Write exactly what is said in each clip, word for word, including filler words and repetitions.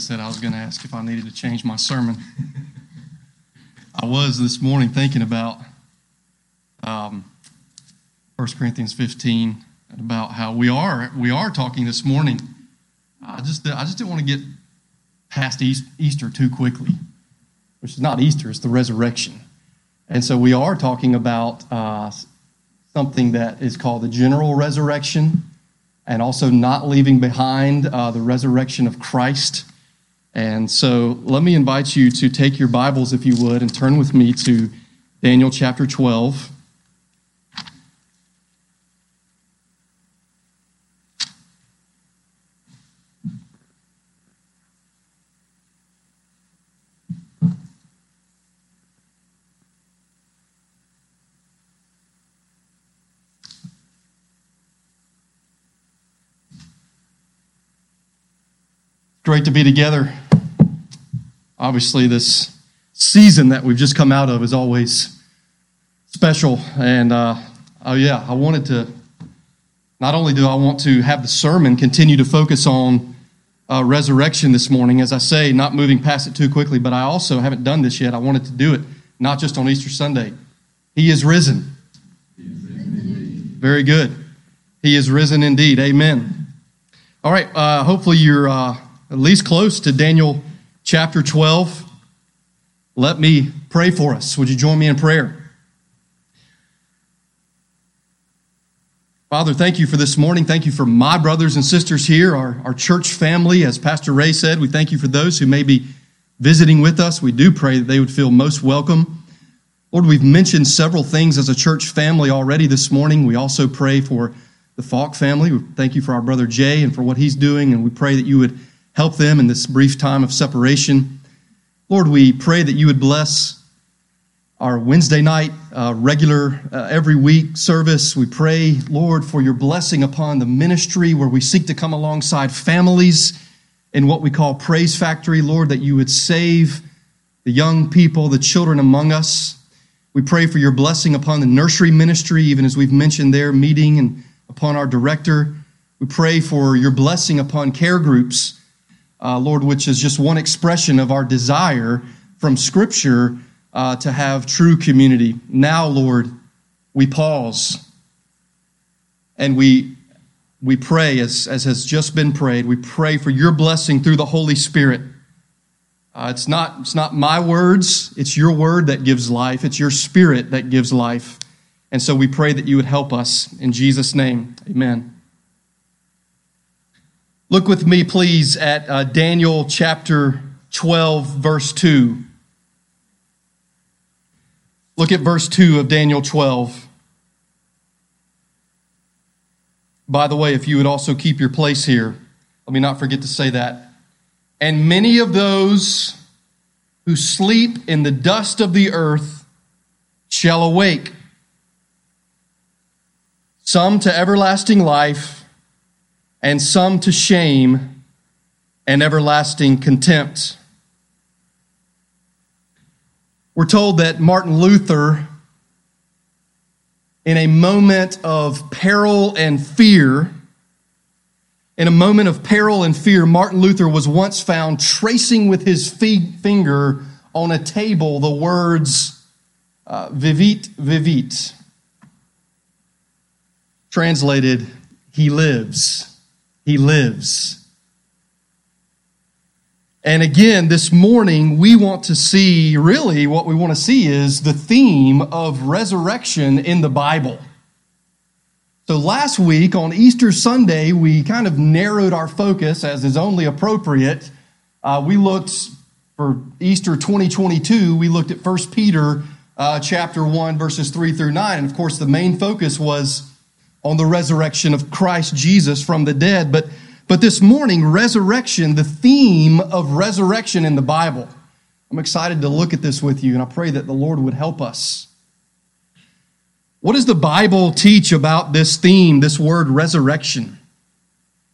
Said I was going to ask if I needed to change my sermon. I was this morning thinking about um, First Corinthians fifteen and about how we are we are talking this morning. I just I just didn't want to get past Easter too quickly, which is not Easter; it's the resurrection. And so we are talking about uh, something that is called the general resurrection, and also not leaving behind uh, the resurrection of Christ. And so let me invite you to take your Bibles, if you would, and turn with me to Daniel chapter twelve. Great to be together. Obviously, this season that we've just come out of is always special. And, uh, oh yeah, I wanted to, not only do I want to have the sermon continue to focus on uh, resurrection this morning, as I say, not moving past it too quickly, but I also haven't done this yet. I wanted to do it, not just on Easter Sunday. He is risen. He is risen. Very good. He is risen indeed. Amen. All right, uh, hopefully you're... Uh, at least close to Daniel chapter twelve. Let me pray for us. Would you join me in prayer? Father, thank you for this morning. Thank you for my brothers and sisters here, our, our church family. As Pastor Ray said, we thank you for those who may be visiting with us. We do pray that they would feel most welcome. Lord, we've mentioned several things as a church family already this morning. We also pray for the Falk family. We thank you for our brother Jay and for what he's doing, and we pray that you would help them in this brief time of separation. Lord, we pray that you would bless our Wednesday night, uh, regular, uh, every week service. We pray, Lord, for your blessing upon the ministry where we seek to come alongside families in what we call Praise Factory. Lord, that you would save the young people, the children among us. We pray for your blessing upon the nursery ministry, even as we've mentioned their meeting, and upon our director. We pray for your blessing upon care groups, Uh, Lord, which is just one expression of our desire from Scripture uh, to have true community. Now, Lord, we pause and we we pray, as, as has just been prayed, we pray for your blessing through the Holy Spirit. Uh, it's not, it's not my words, it's your word that gives life. It's your Spirit that gives life. And so we pray that you would help us. In Jesus' name, amen. Look with me, please, at uh, Daniel chapter twelve, verse two. Look at verse two of Daniel twelve. By the way, if you would also keep your place here, let me not forget to say that. And many of those who sleep in the dust of the earth shall awake, some to everlasting life, and some to shame and everlasting contempt. We're told that Martin Luther, in a moment of peril and fear, in a moment of peril and fear, Martin Luther was once found tracing with his finger on a table the words, uh, vivit, vivit, translated, he lives. He lives. And again, this morning, we want to see, really what we want to see is the theme of resurrection in the Bible. So last week on Easter Sunday, we kind of narrowed our focus, as is only appropriate. Uh, we looked, for Easter twenty twenty-two, we looked at First Peter uh, chapter one, verses three through nine. And of course, the main focus was on the resurrection of Christ Jesus from the dead. But but this morning, resurrection, the theme of resurrection in the Bible. I'm excited to look at this with you, and I pray that the Lord would help us. What does the Bible teach about this theme, this word resurrection?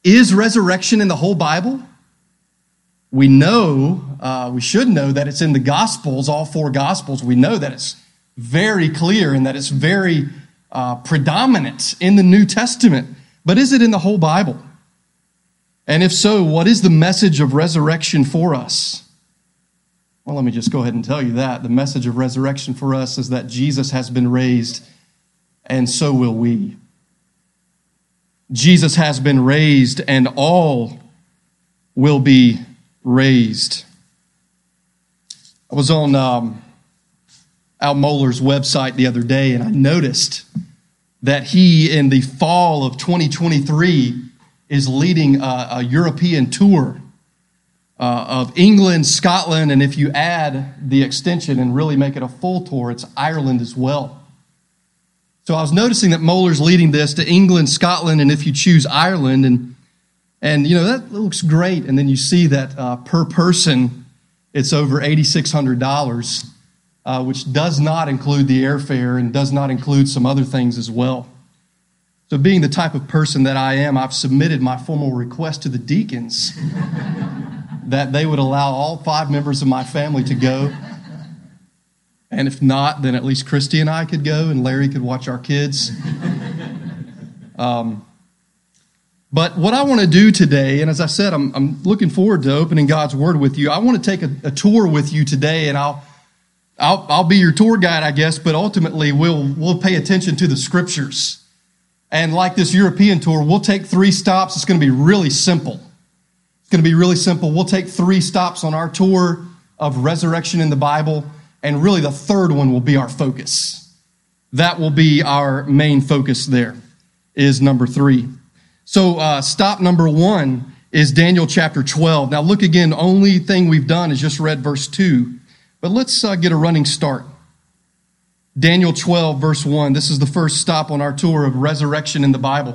Is resurrection in the whole Bible? we know, uh, we should know that it's in the Gospels, all four Gospels. We know that it's very clear and that it's very uh, predominant in the New Testament. But is it in the whole Bible? And if so, what is the message of resurrection for us? Well, let me just go ahead and tell you that. The message of resurrection for us is that Jesus has been raised, and so will we. Jesus has been raised, and all will be raised. I was on um, Al Mohler's website the other day, and I noticed that he, in the fall of twenty twenty-three, is leading a, a European tour uh, of England, Scotland, and if you add the extension and really make it a full tour, it's Ireland as well. So I was noticing that Mohler's leading this to England, Scotland, and if you choose Ireland, and And, you know, that looks great. And then you see that uh, per person, it's over eight thousand six hundred dollars, uh, which does not include the airfare and does not include some other things as well. So being the type of person that I am, I've submitted my formal request to the deacons that they would allow all five members of my family to go. And if not, then at least Christy and I could go and Larry could watch our kids. Um. But what I want to do today, and as I said, I'm, I'm looking forward to opening God's Word with you. I want to take a, a tour with you today, and I'll, I'll I'll be your tour guide, I guess. But ultimately, we'll we'll pay attention to the Scriptures. And like this European tour, we'll take three stops. It's going to be really simple. It's going to be really simple. We'll take three stops on our tour of resurrection in the Bible, and really the third one will be our focus. That will be our main focus. There is number three. So uh, stop number one is Daniel chapter twelve. Now look again, only thing we've done is just read verse two. But let's uh, get a running start. Daniel twelve, verse one. This is the first stop on our tour of resurrection in the Bible.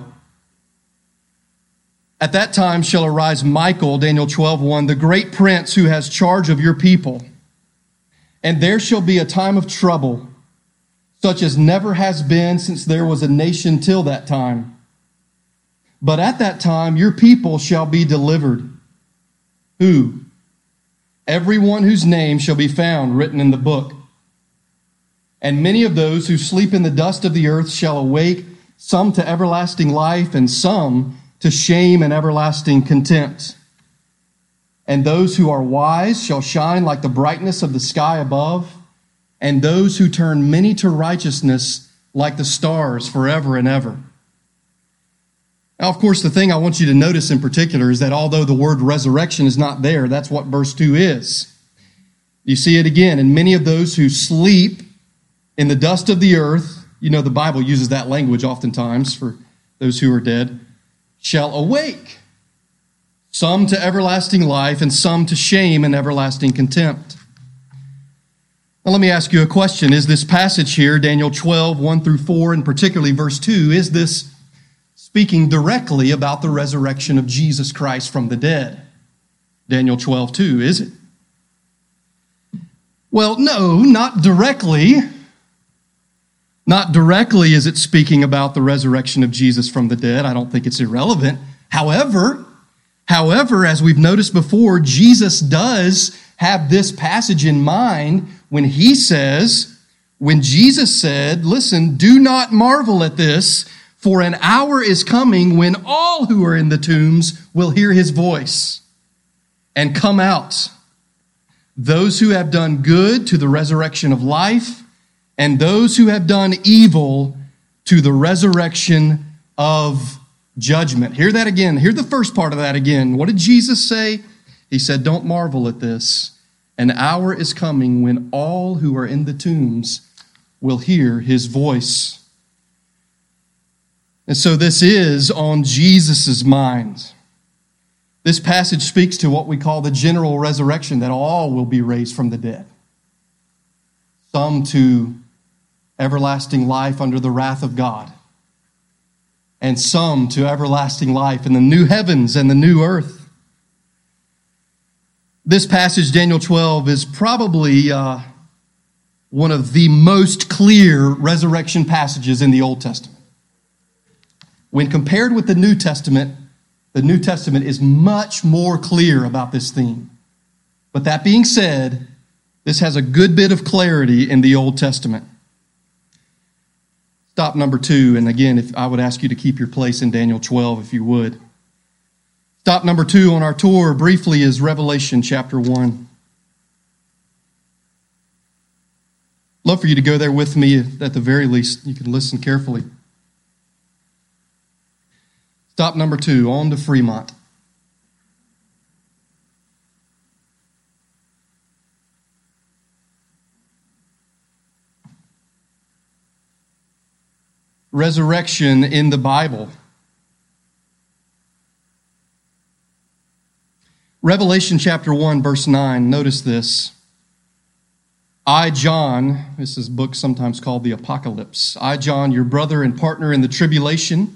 At that time shall arise Michael, Daniel twelve, one, the great prince who has charge of your people. And there shall be a time of trouble, such as never has been since there was a nation till that time. But at that time, your people shall be delivered. Who? Everyone whose name shall be found written in the book. And many of those who sleep in the dust of the earth shall awake, some to everlasting life, and some to shame and everlasting contempt. And those who are wise shall shine like the brightness of the sky above, and those who turn many to righteousness like the stars forever and ever. Now, of course, the thing I want you to notice in particular is that although the word resurrection is not there, that's what verse two is. You see it again. And many of those who sleep in the dust of the earth, you know, the Bible uses that language oftentimes for those who are dead, shall awake, some to everlasting life and some to shame and everlasting contempt. Now, let me ask you a question. Is this passage here, Daniel twelve, one through four, and particularly verse two, is this speaking directly about the resurrection of Jesus Christ from the dead? Daniel twelve, two, is it? Well, no, not directly. Not directly is it speaking about the resurrection of Jesus from the dead. I don't think it's irrelevant. However, however, as we've noticed before, Jesus does have this passage in mind when he says, when Jesus said, listen, do not marvel at this, for an hour is coming when all who are in the tombs will hear his voice and come out. Those who have done good to the resurrection of life, and those who have done evil to the resurrection of judgment. Hear that again. Hear the first part of that again. What did Jesus say? He said, don't marvel at this. An hour is coming when all who are in the tombs will hear his voice. And so this is on Jesus' mind. This passage speaks to what we call the general resurrection, that all will be raised from the dead. Some to everlasting life under the wrath of God, and some to everlasting life in the new heavens and the new earth. This passage, Daniel twelve, is probably uh, one of the most clear resurrection passages in the Old Testament. When compared with the New Testament, the New Testament is much more clear about this theme. But that being said, this has a good bit of clarity in the Old Testament. Stop number two, and again, if I would ask you to keep your place in Daniel twelve if you would. Stop number two on our tour briefly is Revelation chapter one. Love for you to go there with me. At the very least, you can listen carefully. Stop number two, on to Fremont. Resurrection in the Bible. Revelation chapter one, verse nine, notice this. I, John, this is a book sometimes called the Apocalypse. I, John, your brother and partner in the tribulation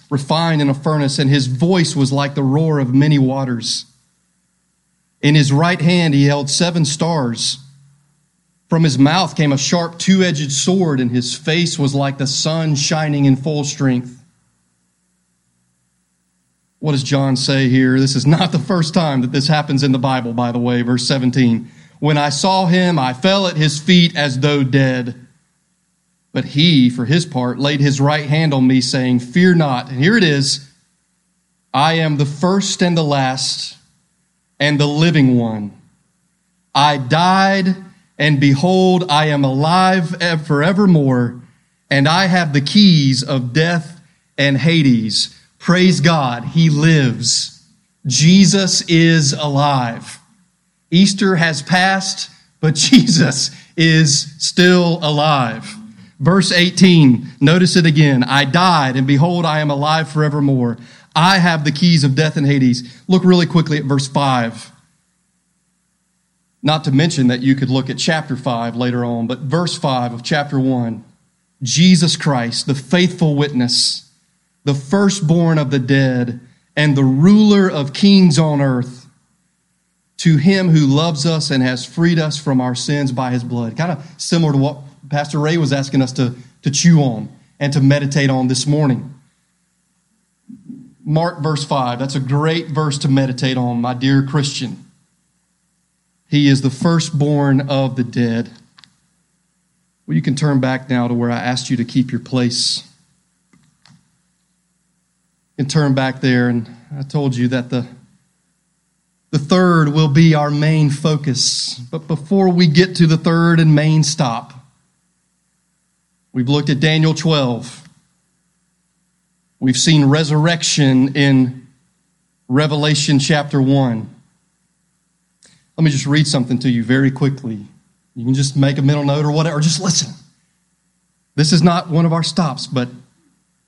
refined in a furnace, and his voice was like the roar of many waters. In his right hand he held seven stars. From his mouth came a sharp two-edged sword, and his face was like the sun shining in full strength. What does John say here? This is not the first time that this happens in the Bible, by the way. Verse seventeen, when I saw him, I fell at his feet as though dead. But he, for his part, laid his right hand on me, saying, fear not. And here it is. I am the first and the last and the living one. I died, and behold, I am alive forevermore, and I have the keys of death and Hades. Praise God, he lives. Jesus is alive. Easter has passed, but Jesus is still alive. Verse eighteen, notice it again. I died, and behold, I am alive forevermore. I have the keys of death and Hades. Look really quickly at verse five. Not to mention that you could look at chapter five later on, but verse five of chapter one. Jesus Christ, the faithful witness, the firstborn of the dead, and the ruler of kings on earth, to him who loves us and has freed us from our sins by his blood. Kind of similar to what Pastor Ray was asking us to, to chew on and to meditate on this morning. Mark verse five, that's a great verse to meditate on, my dear Christian. He is the firstborn of the dead. Well, you can turn back now to where I asked you to keep your place. And turn back there, and I told you that the the third will be our main focus. But before we get to the third and main stop, we've looked at Daniel twelve. We've seen resurrection in Revelation chapter one. Let me just read something to you very quickly. You can just make a mental note or whatever, or just listen. This is not one of our stops, but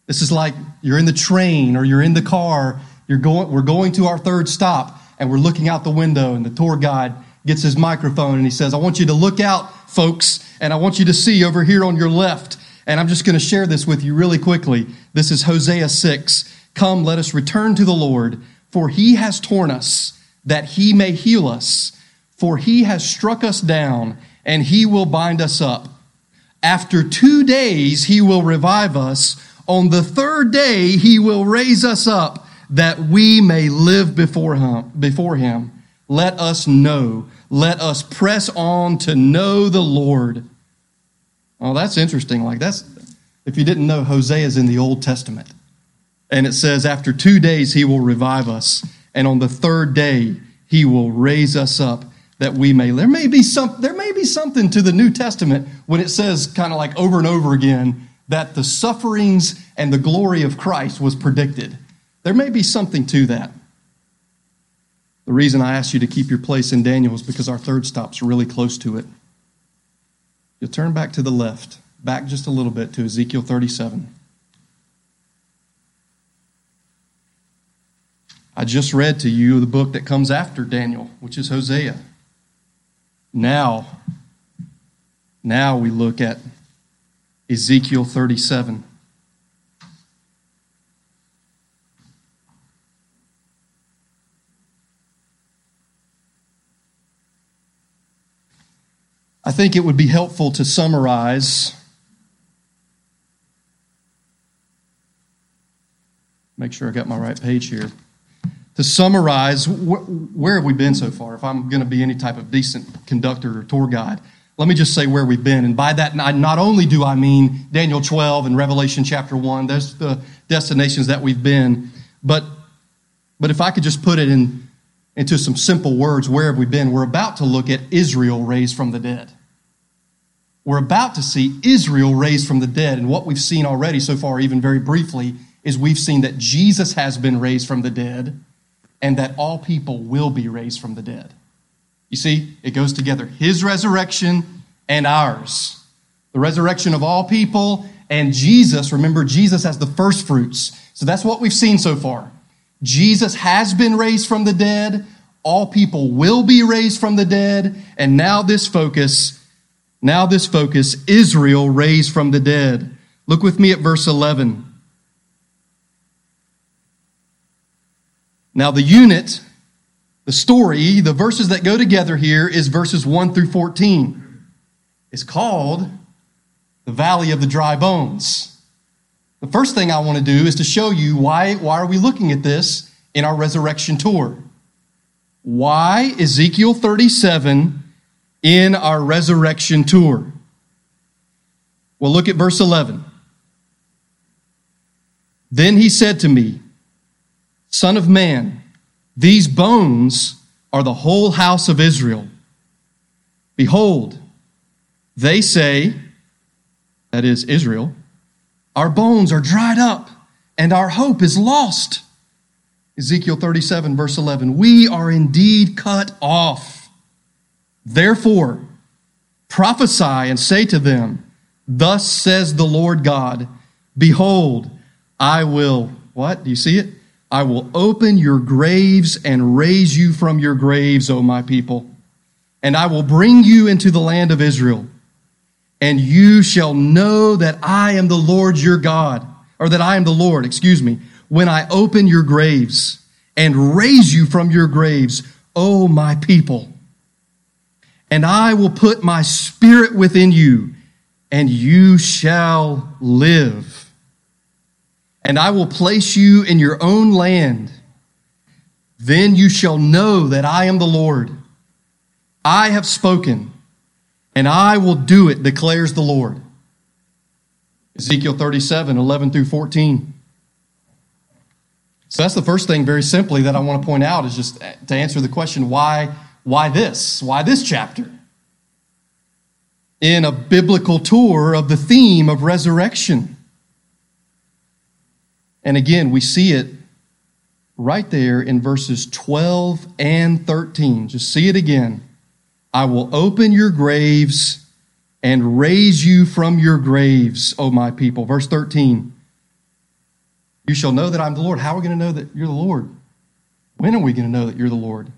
this is like you're in the train or you're in the car. You're going. We're going to our third stop, and we're looking out the window, and the tour guide gets his microphone, and he says, I want you to look out, folks, and I want you to see over here on your left. And I'm just going to share this with you really quickly. This is Hosea six. Come, let us return to the Lord, for he has torn us, that he may heal us. For he has struck us down, and he will bind us up. After two days he will revive us. On the third day, he will raise us up that we may live before him, before him. Let us know. Let us press on to know the Lord. Oh, that's interesting. Like that's, if you didn't know, Hosea is in the Old Testament. And it says, after two days, he will revive us. And on the third day, he will raise us up that we may live. There may be some, there may be something to the New Testament when it says kind of like over and over again that the sufferings and the glory of Christ was predicted. There may be something to that. The reason I asked you to keep your place in Daniel is because our third stop's really close to it. You'll turn back to the left, back just a little bit to Ezekiel thirty-seven. I just read to you the book that comes after Daniel, which is Hosea. Now, now we look at Ezekiel thirty-seven. I think it would be helpful to summarize. Make sure I got my right page here. To summarize, wh- where have we been so far? If I'm going to be any type of decent conductor or tour guide, let me just say where we've been. And by that, not only do I mean Daniel twelve and Revelation chapter one, those are the destinations that we've been. But, but if I could just put it in into some simple words, where have we been? We're about to look at Israel raised from the dead. We're about to see Israel raised from the dead. And what we've seen already so far, even very briefly, is we've seen that Jesus has been raised from the dead and that all people will be raised from the dead. You see, it goes together. His resurrection and ours. The resurrection of all people and Jesus. Remember, Jesus has the first fruits. So that's what we've seen so far. Jesus has been raised from the dead. All people will be raised from the dead. And now this focus, now this focus, Israel raised from the dead. Look with me at verse eleven. Now the unit, the story, the verses that go together here is verses one through fourteen. It's called the Valley of the Dry Bones. The first thing I want to do is to show you why, why are we looking at this in our resurrection tour. Why Ezekiel thirty-seven in our resurrection tour? Well, look at verse eleven. Then he said to me, Son of man, these bones are the whole house of Israel. Behold, they say, that is Israel, our bones are dried up, and our hope is lost. Ezekiel thirty-seven, verse eleven. We are indeed cut off. Therefore, prophesy and say to them, Thus says the Lord God, Behold, I will, what? Do you see it? I will open your graves and raise you from your graves, O my people, and I will bring you into the land of Israel. And you shall know that I am the Lord your God, or that I am the Lord, excuse me, when I open your graves and raise you from your graves, O my people. And I will put my spirit within you, and you shall live. And I will place you in your own land. Then you shall know that I am the Lord. I have spoken. And I will do it, declares the Lord. Ezekiel thirty-seven, eleven through fourteen. So that's the first thing, very simply, that I want to point out is just to answer the question, why, why this? Why this chapter? In a biblical tour of the theme of resurrection. And again, we see it right there in verses twelve and thirteen. Just see it again. I will open your graves and raise you from your graves, O my people. Verse thirteen, you shall know that I'm the Lord. How are we going to know that you're the Lord? When are we going to know that you're the Lord?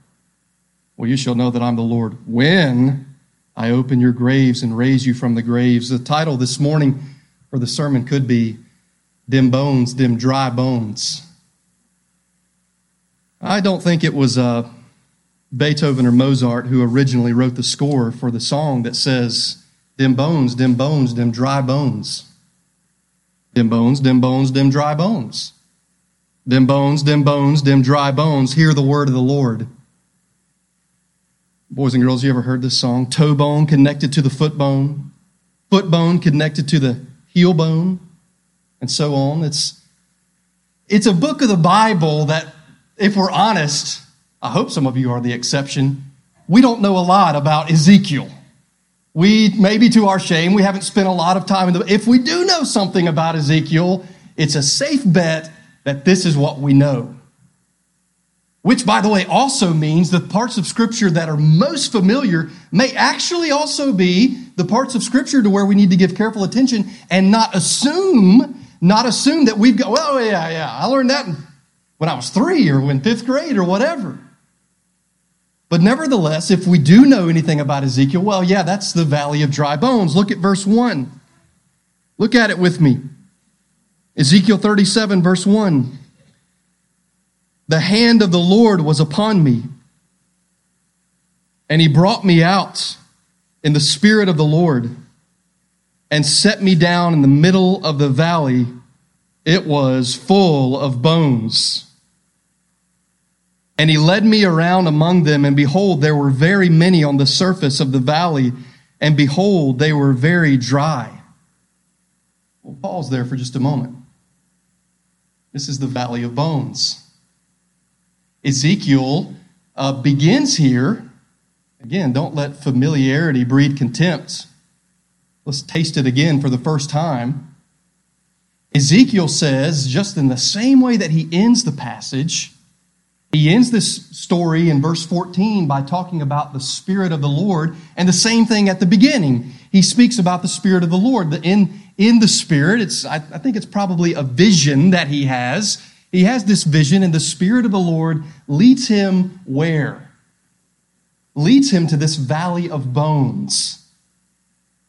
Well, you shall know that I'm the Lord when I open your graves and raise you from the graves. The title this morning for the sermon could be Dim Bones, Dim Dry Bones. I don't think it was... Uh, Beethoven or Mozart, who originally wrote the score for the song that says, Dim bones, dim bones, dim dry bones. Dim bones, dim bones, dim dry bones. Dim bones, dim bones, dim dry bones. Hear the word of the Lord. Boys and girls, you ever heard this song? Toe bone connected to the foot bone. Foot bone connected to the heel bone. And so on. It's, it's a book of the Bible that, if we're honest... I hope some of you are the exception. we don't know a lot about Ezekiel. We, maybe to our shame, we haven't spent a lot of time in the, if we do know something about Ezekiel, it's a safe bet that this is what we know. Which, by the way, also means the parts of Scripture that are most familiar may actually also be the parts of Scripture to where we need to give careful attention and not assume, not assume that we've got, well, yeah, yeah, I learned that when I was three or when fifth grade or whatever. But nevertheless, if we do know anything about Ezekiel, well, yeah, that's the valley of dry bones. Look at verse one. Look at it with me. Ezekiel thirty-seven, verse one. The hand of the Lord was upon me, and he brought me out in the spirit of the Lord and set me down in the middle of the valley. It was full of bones. And he led me around among them, and behold, there were very many on the surface of the valley, and behold, they were very dry. We'll pause there for just a moment. This is the valley of bones. Ezekiel uh, begins here. Again, don't let familiarity breed contempt. Let's taste it again for the first time. Ezekiel says, just in the same way that he ends the passage, he ends this story in verse fourteen by talking about the Spirit of the Lord, and the same thing at the beginning. He speaks about the Spirit of the Lord. In, in the Spirit, it's I, I think it's probably a vision that he has. He has this vision, and the Spirit of the Lord leads him where? Leads him to this valley of bones.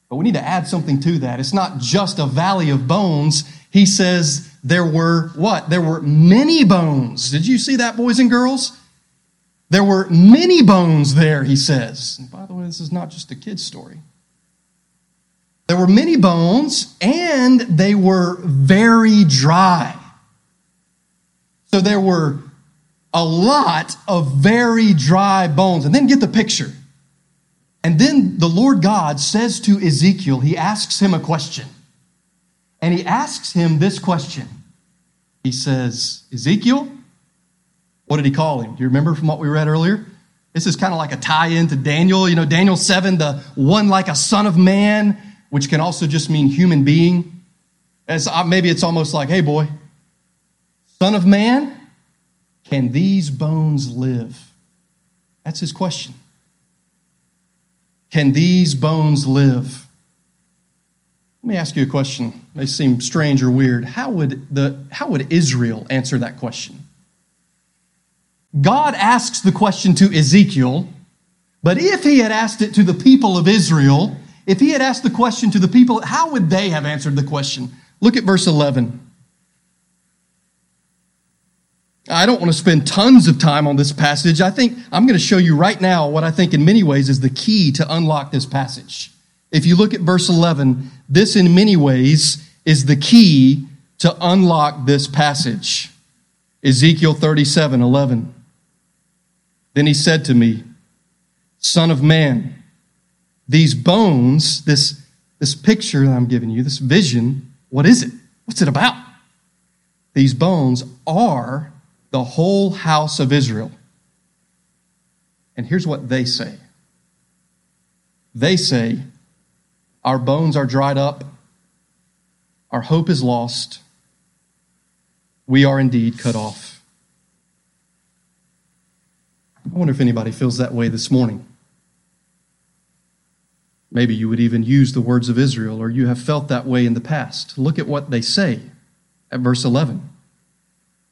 But we need to add something to that. It's not just a valley of bones. He says, there were what? There were many bones. Did you see that, boys and girls? There were many bones there, he says. And by the way, this is not just a kid's story. There were many bones, and they were very dry. So there were a lot of very dry bones. And then get the picture. And then the Lord God says to Ezekiel, he asks him a question. And he asks him this question. He says, Ezekiel, what did he call him? Do you remember from what we read earlier? This is kind of like a tie-in to Daniel. You know, Daniel seven, the one like a son of man, which can also just mean human being. As maybe it's almost like, hey, boy, son of man, can these bones live? That's his question. Can these bones live? Let me ask you a question. It may seem strange or weird. How would the how would Israel answer that question? God asks the question to Ezekiel, but if he had asked it to the people of Israel, if he had asked the question to the people, how would they have answered the question? Look at verse eleven. I don't want to spend tons of time on this passage. I think I'm going to show you right now what I think in many ways is the key to unlock this passage. If you look at verse eleven, this in many ways is the key to unlock this passage. Ezekiel thirty-seven, eleven. Then he said to me, Son of man, these bones, this, this picture that I'm giving you, this vision, what is it? What's it about? These bones are the whole house of Israel. And here's what they say. They say, our bones are dried up. Our hope is lost. We are indeed cut off. I wonder if anybody feels that way this morning. Maybe you would even use the words of Israel, or you have felt that way in the past. Look at what they say at verse eleven.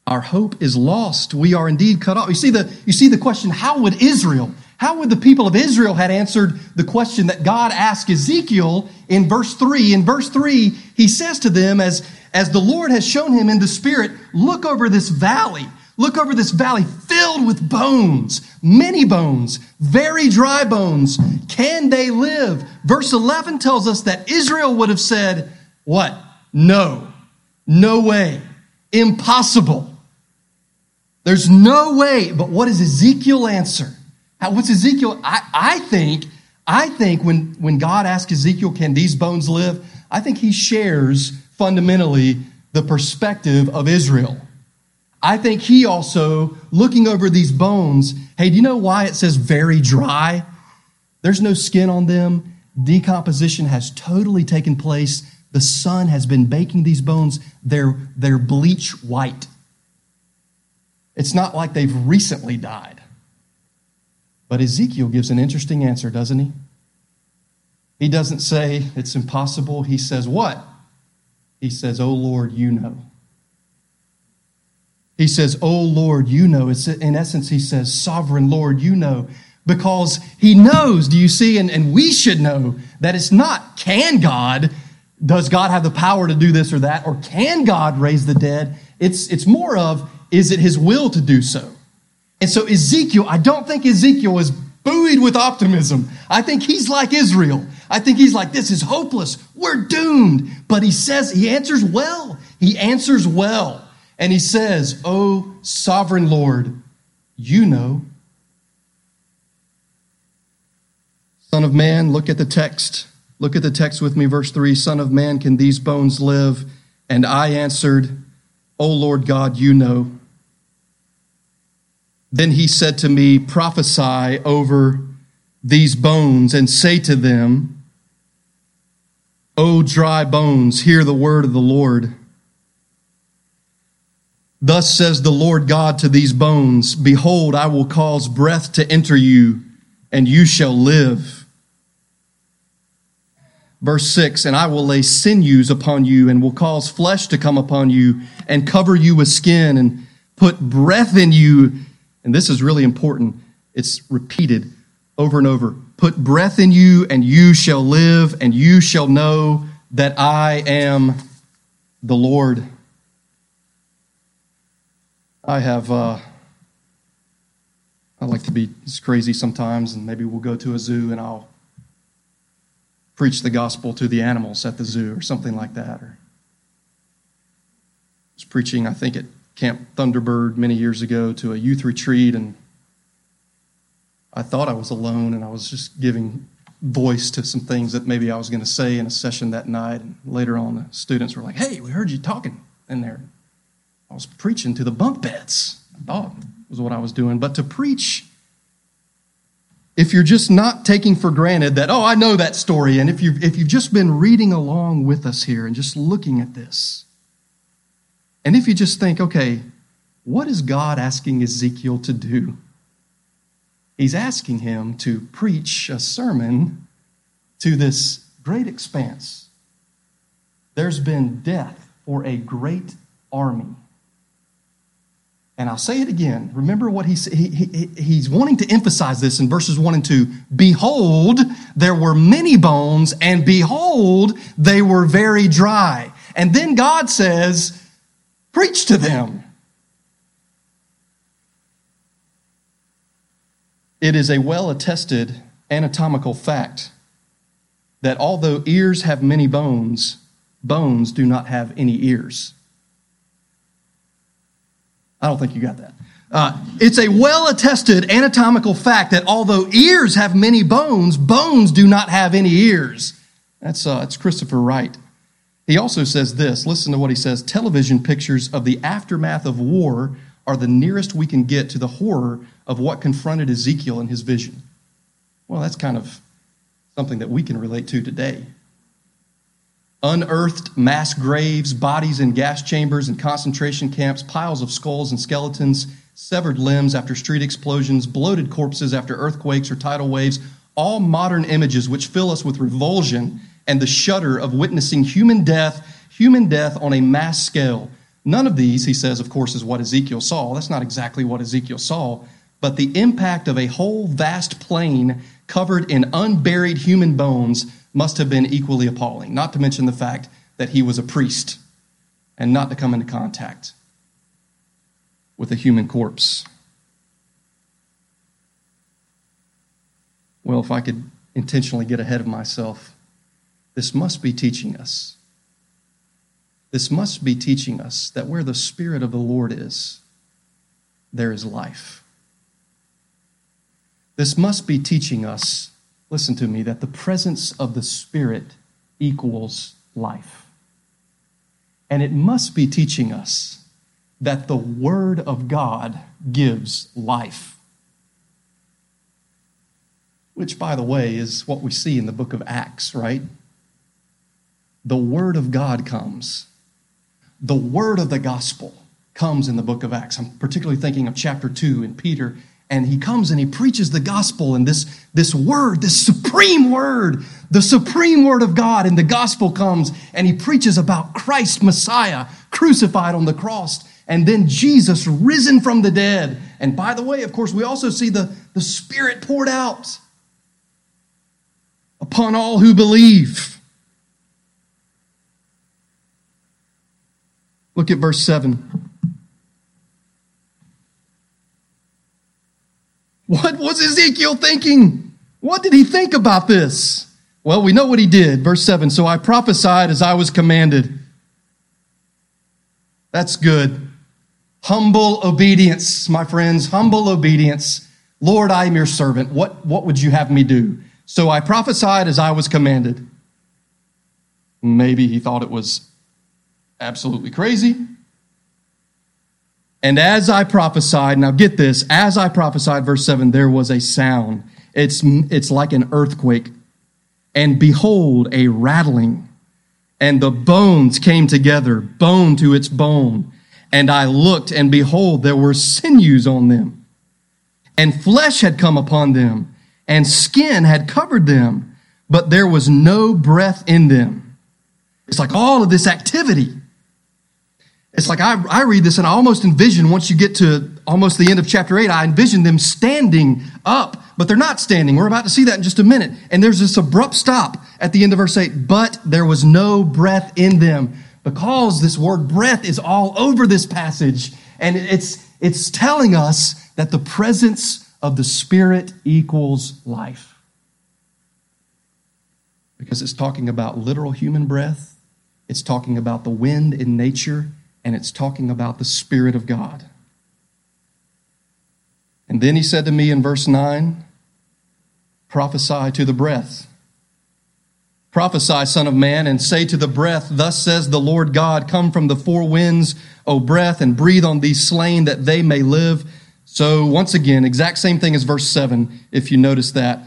Our hope is lost. We are indeed cut off. You see the, you see the question, how would Israel... How would the people of Israel had answered the question that God asked Ezekiel in verse three? In verse three, he says to them, as, as the Lord has shown him in the Spirit, look over this valley. Look over this valley filled with bones, many bones, very dry bones. Can they live? Verse eleven tells us that Israel would have said, what? No, no way, impossible. There's no way. But what does Ezekiel answer? What's Ezekiel? I, I think, I think when, when God asks Ezekiel, can these bones live? I think he shares fundamentally the perspective of Israel. I think he also, looking over these bones, hey, do you know why it says very dry? There's no skin on them. Decomposition has totally taken place. The sun has been baking these bones. They're, they're bleach white. It's not like they've recently died. But Ezekiel gives an interesting answer, doesn't he? He doesn't say it's impossible. He says what? He says, "Oh Lord, you know." He says, "Oh Lord, you know." It's in essence, he says, "Sovereign Lord, you know." Because he knows, do you see, and, and we should know that it's not can God, does God have the power to do this or that, or can God raise the dead? It's, it's more of, is it his will to do so? And so Ezekiel, I don't think Ezekiel is buoyed with optimism. I think he's like Israel. I think he's like, this is hopeless. We're doomed. But he says, he answers well. He answers well. And he says, "Oh, sovereign Lord, you know." Son of man, look at the text. Look at the text with me, verse three. "Son of man, can these bones live? And I answered, O Lord God, you know. Then he said to me, prophesy over these bones and say to them, O dry bones, hear the word of the Lord. Thus says the Lord God to these bones, behold, I will cause breath to enter you, and you shall live." Verse six, "And I will lay sinews upon you, and will cause flesh to come upon you, and cover you with skin, and put breath in you." And this is really important. It's repeated over and over. "Put breath in you, and you shall live, and you shall know that I am the Lord." I have, uh, I like to be crazy sometimes, and maybe we'll go to a zoo and I'll preach the gospel to the animals at the zoo or something like that. Or I was preaching, I think, at Camp Thunderbird many years ago to a youth retreat, and I thought I was alone, and I was just giving voice to some things that maybe I was going to say in a session that night. And later on, the students were like, "Hey, we heard you talking in there." I was preaching to the bunk beds, I thought was what I was doing. But to preach, if you're just not taking for granted that, oh, I know that story, and if you've, if you've just been reading along with us here and just looking at this, and if you just think, okay, what is God asking Ezekiel to do? He's asking him to preach a sermon to this great expanse. There's been death for a great army. And I'll say it again. Remember what he said. He, he, he's wanting to emphasize this in verses one and two. "Behold, there were many bones, and behold, they were very dry." And then God says, preach to them. It is a well-attested anatomical fact that although ears have many bones, bones do not have any ears. I don't think you got that. Uh, it's a well-attested anatomical fact that although ears have many bones, bones do not have any ears. That's, uh, that's Christopher Wright. He also says this. Listen to what he says. "Television pictures of the aftermath of war are the nearest we can get to the horror of what confronted Ezekiel in his vision." Well, that's kind of something that we can relate to today. Unearthed mass graves, bodies in gas chambers and concentration camps, piles of skulls and skeletons, severed limbs after street explosions, bloated corpses after earthquakes or tidal waves, all modern images which fill us with revulsion and the shudder of witnessing human death, human death on a mass scale. None of these, he says, of course, is what Ezekiel saw. That's not exactly what Ezekiel saw, but the impact of a whole vast plain covered in unburied human bones must have been equally appalling, not to mention the fact that he was a priest and not to come into contact with a human corpse. Well, if I could intentionally get ahead of myself, this must be teaching us. This must be teaching us that where the Spirit of the Lord is, there is life. This must be teaching us, listen to me, that the presence of the Spirit equals life. And it must be teaching us that the Word of God gives life. Which, by the way, is what we see in the book of Acts, right? The Word of God comes. The Word of the Gospel comes in the book of Acts. I'm particularly thinking of chapter two and Peter, and he comes and he preaches the gospel, and this, this word, this supreme word, the supreme word of God, and the gospel comes, and he preaches about Christ Messiah crucified on the cross, and then Jesus risen from the dead. And by the way, of course, we also see the, the Spirit poured out upon all who believe. Look at verse seven. What was Ezekiel thinking? What did he think about this? Well, we know what he did. Verse seven, so I prophesied as I was commanded. That's good. Humble obedience, my friends, humble obedience. Lord, I am your servant. What, what would you have me do? So I prophesied as I was commanded. Maybe he thought it was absolutely crazy. And as I prophesied, now get this, as I prophesied, verse seven, there was a sound. It's, it's like an earthquake. And behold, a rattling. And the bones came together, bone to its bone. And I looked, and behold, there were sinews on them. And flesh had come upon them, and skin had covered them. But there was no breath in them. It's like all of this activity. It's like I, I read this and I almost envision, once you get to almost the end of chapter eight, I envision them standing up, but they're not standing. We're about to see that in just a minute. And there's this abrupt stop at the end of verse eight, but there was no breath in them, because this word breath is all over this passage. And it's, it's telling us that the presence of the Spirit equals life. Because it's talking about literal human breath. It's talking about the wind in nature. And it's talking about the Spirit of God. And then he said to me in verse nine, prophesy to the breath. Prophesy, son of man, and say to the breath, thus says the Lord God, come from the four winds, O breath, and breathe on these slain that they may live. So once again, exact same thing as verse seven, if you notice that.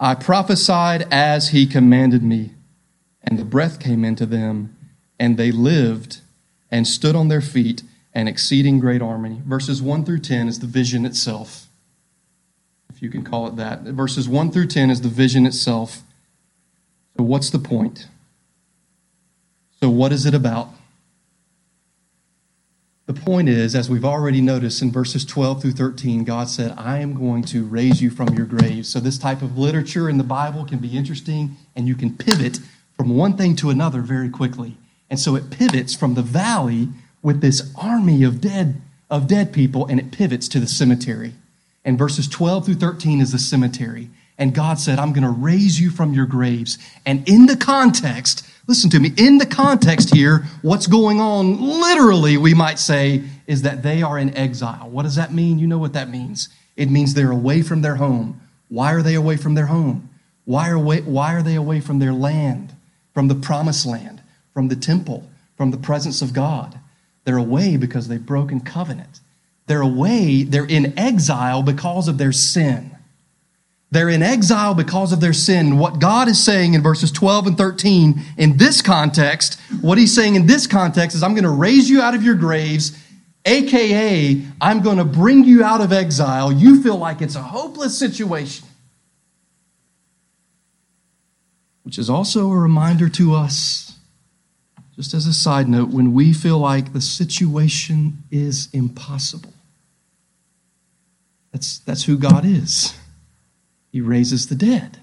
I prophesied as he commanded me, and the breath came into them, and they lived and stood on their feet, an exceeding great army. Verses one through ten is the vision itself, if you can call it that. Verses one through ten is the vision itself. So what's the point? So what is it about? The point is, as we've already noticed in verses twelve through thirteen, God said, I am going to raise you from your grave. So this type of literature in the Bible can be interesting, and you can pivot from one thing to another very quickly. And so it pivots from the valley with this army of dead of dead people, and it pivots to the cemetery. And verses twelve through thirteen is the cemetery. And God said, I'm going to raise you from your graves. And in the context, listen to me, in the context here, what's going on literally, we might say, is that they are in exile. What does that mean? You know what that means. It means they're away from their home. Why are they away from their home? Why are, why are they away from their land, from the promised land? From the temple, from the presence of God. They're away because they've broken covenant. They're away, they're in exile because of their sin. They're in exile because of their sin. What God is saying in verses twelve and thirteen, in this context, what he's saying in this context is, I'm going to raise you out of your graves, A K A I'm going to bring you out of exile. You feel like it's a hopeless situation. Which is also a reminder to us. Just as a side note, when we feel like the situation is impossible, that's, that's who God is. He raises the dead.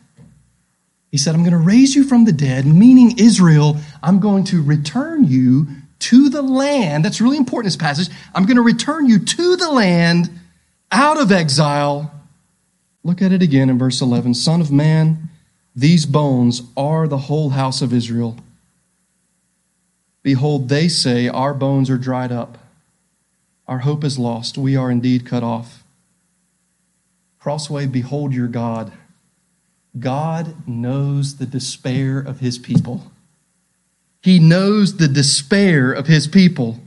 He said, I'm going to raise you from the dead, meaning Israel, I'm going to return you to the land. That's really important, this passage. I'm going to return you to the land out of exile. Look at it again in verse eleven. Son of man, these bones are the whole house of Israel. Behold, they say, our bones are dried up. Our hope is lost. We are indeed cut off. Crossway, behold your God. God knows the despair of his people. He knows the despair of his people.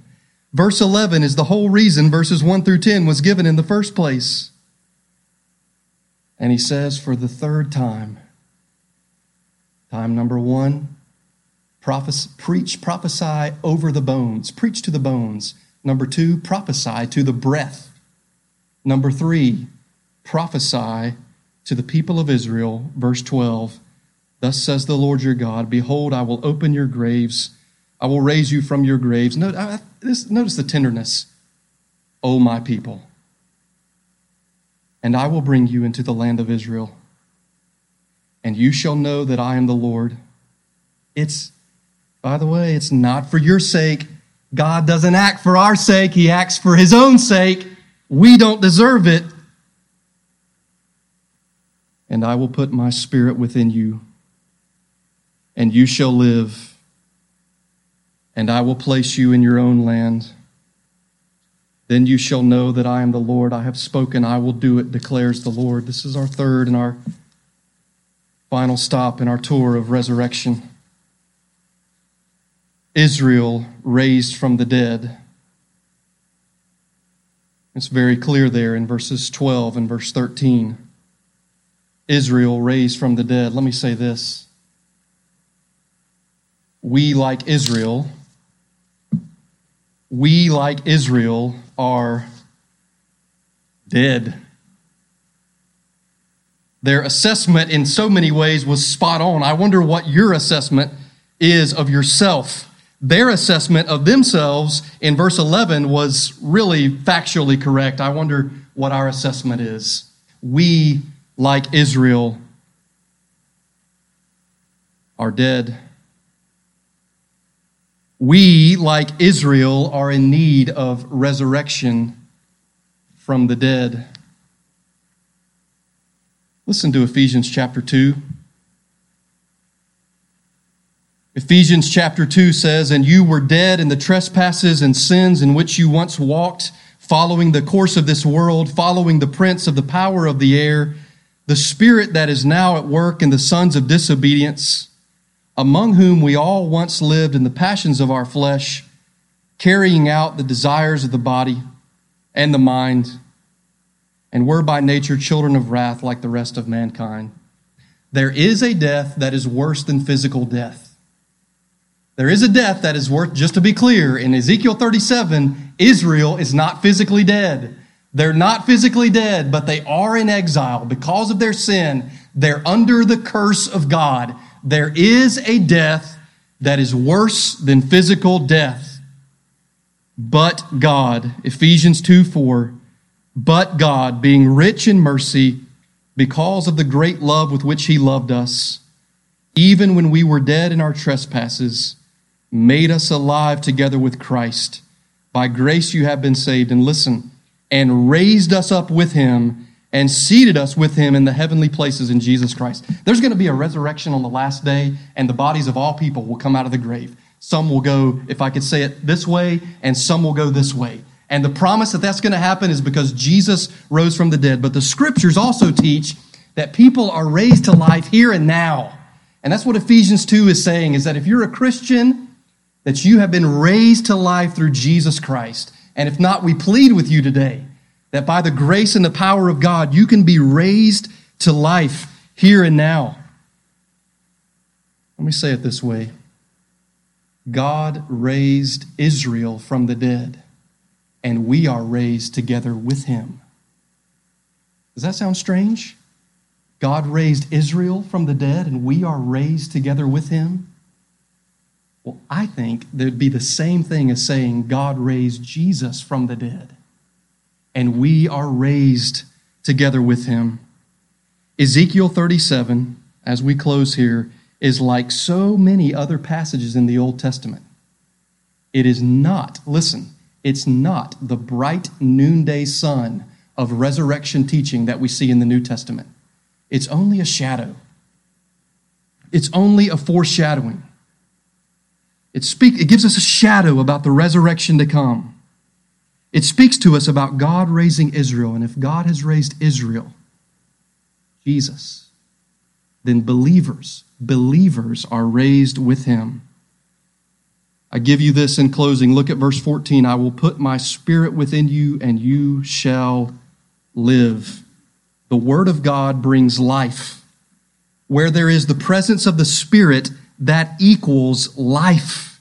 Verse eleven is the whole reason verses one through ten was given in the first place. And he says for the third time, time number one, prophes- preach, prophesy over the bones. Preach to the bones. Number two, prophesy to the breath. Number three, prophesy to the people of Israel. Verse twelve, thus says the Lord your God, behold, I will open your graves. I will raise you from your graves. Notice the tenderness. O my people. And I will bring you into the land of Israel. And you shall know that I am the Lord. It's, by the way, it's not for your sake. God doesn't act for our sake. He acts for his own sake. We don't deserve it. And I will put my spirit within you. And you shall live. And I will place you in your own land. Then you shall know that I am the Lord. I have spoken, I will do it, declares the Lord. This is our third and our final stop in our tour of resurrection. Israel raised from the dead. It's very clear there in verses twelve and verse thirteen. Israel raised from the dead. Let me say this. We, like Israel... We, like Israel, are dead. Their assessment in so many ways was spot on. I wonder what your assessment is of yourself. Their assessment of themselves in verse eleven was really factually correct. I wonder what our assessment is. We, like Israel, are dead. We, like Israel, are in need of resurrection from the dead. Listen to Ephesians chapter two. Ephesians chapter two says, and you were dead in the trespasses and sins in which you once walked, following the course of this world, following the prince of the power of the air, the spirit that is now at work in the sons of disobedience, among whom we all once lived in the passions of our flesh, carrying out the desires of the body and the mind, and were by nature children of wrath like the rest of mankind. There is a death that is worse than physical death. There is a death that is worse, just to be clear, in Ezekiel thirty-seven, Israel is not physically dead. They're not physically dead, but they are in exile because of their sin. They're under the curse of God. There is a death that is worse than physical death. But God, Ephesians two four, but God, being rich in mercy, because of the great love with which he loved us, even when we were dead in our trespasses, made us alive together with Christ. By grace you have been saved. And listen, and raised us up with him, and seated us with him in the heavenly places in Jesus Christ. There's going to be a resurrection on the last day, and the bodies of all people will come out of the grave. Some will go, if I could say it this way, and some will go this way. And the promise that that's going to happen is because Jesus rose from the dead. But the scriptures also teach that people are raised to life here and now. And that's what Ephesians two is saying, is that if you're a Christian, that you have been raised to life through Jesus Christ. And if not, we plead with you today, that by the grace and the power of God, you can be raised to life here and now. Let me say it this way. God raised Israel from the dead, and we are raised together with him. Does that sound strange? God raised Israel from the dead, and we are raised together with him. Well, I think there'd be the same thing as saying God raised Jesus from the dead, and we are raised together with him. Ezekiel thirty-seven, as we close here, is like so many other passages in the Old Testament. It is not, listen, it's not the bright noonday sun of resurrection teaching that we see in the New Testament. It's only a shadow. It's only a foreshadowing. It speaks, it gives us a shadow about the resurrection to come. It speaks to us about God raising Israel, and if God has raised Israel, Jesus, then believers, believers are raised with him. I give you this in closing. Look at verse fourteen. I will put my spirit within you and you shall live. The word of God brings life. Where there is the presence of the Spirit, that equals life.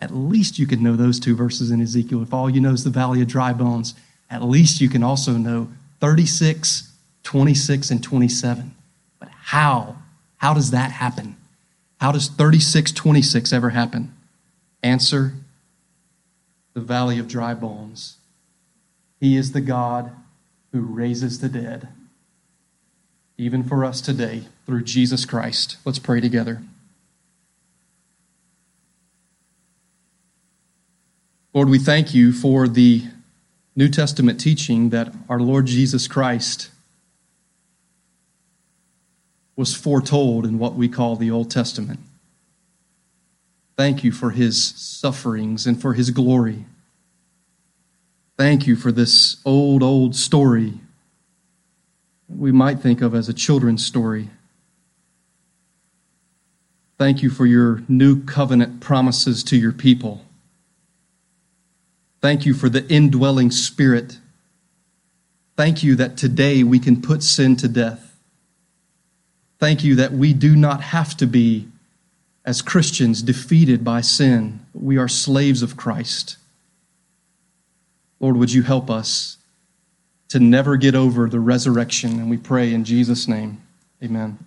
At least you can know those two verses in Ezekiel. If all you know is the valley of dry bones, at least you can also know thirty-six, twenty-six, and twenty-seven. But how? How does that happen? How does thirty-six twenty-six ever happen? Answer, the valley of dry bones. He is the God who raises the dead, even for us today, through Jesus Christ. Let's pray together. Lord, we thank you for the New Testament teaching that our Lord Jesus Christ was foretold in what we call the Old Testament. Thank you for his sufferings and for his glory. Thank you for this old, old story we might think of as a children's story. Thank you for your new covenant promises to your people. Thank you for the indwelling Spirit. Thank you that today we can put sin to death. Thank you that we do not have to be, as Christians, defeated by sin. We are slaves of Christ. Lord, would you help us to never get over the resurrection? And we pray in Jesus' name, amen.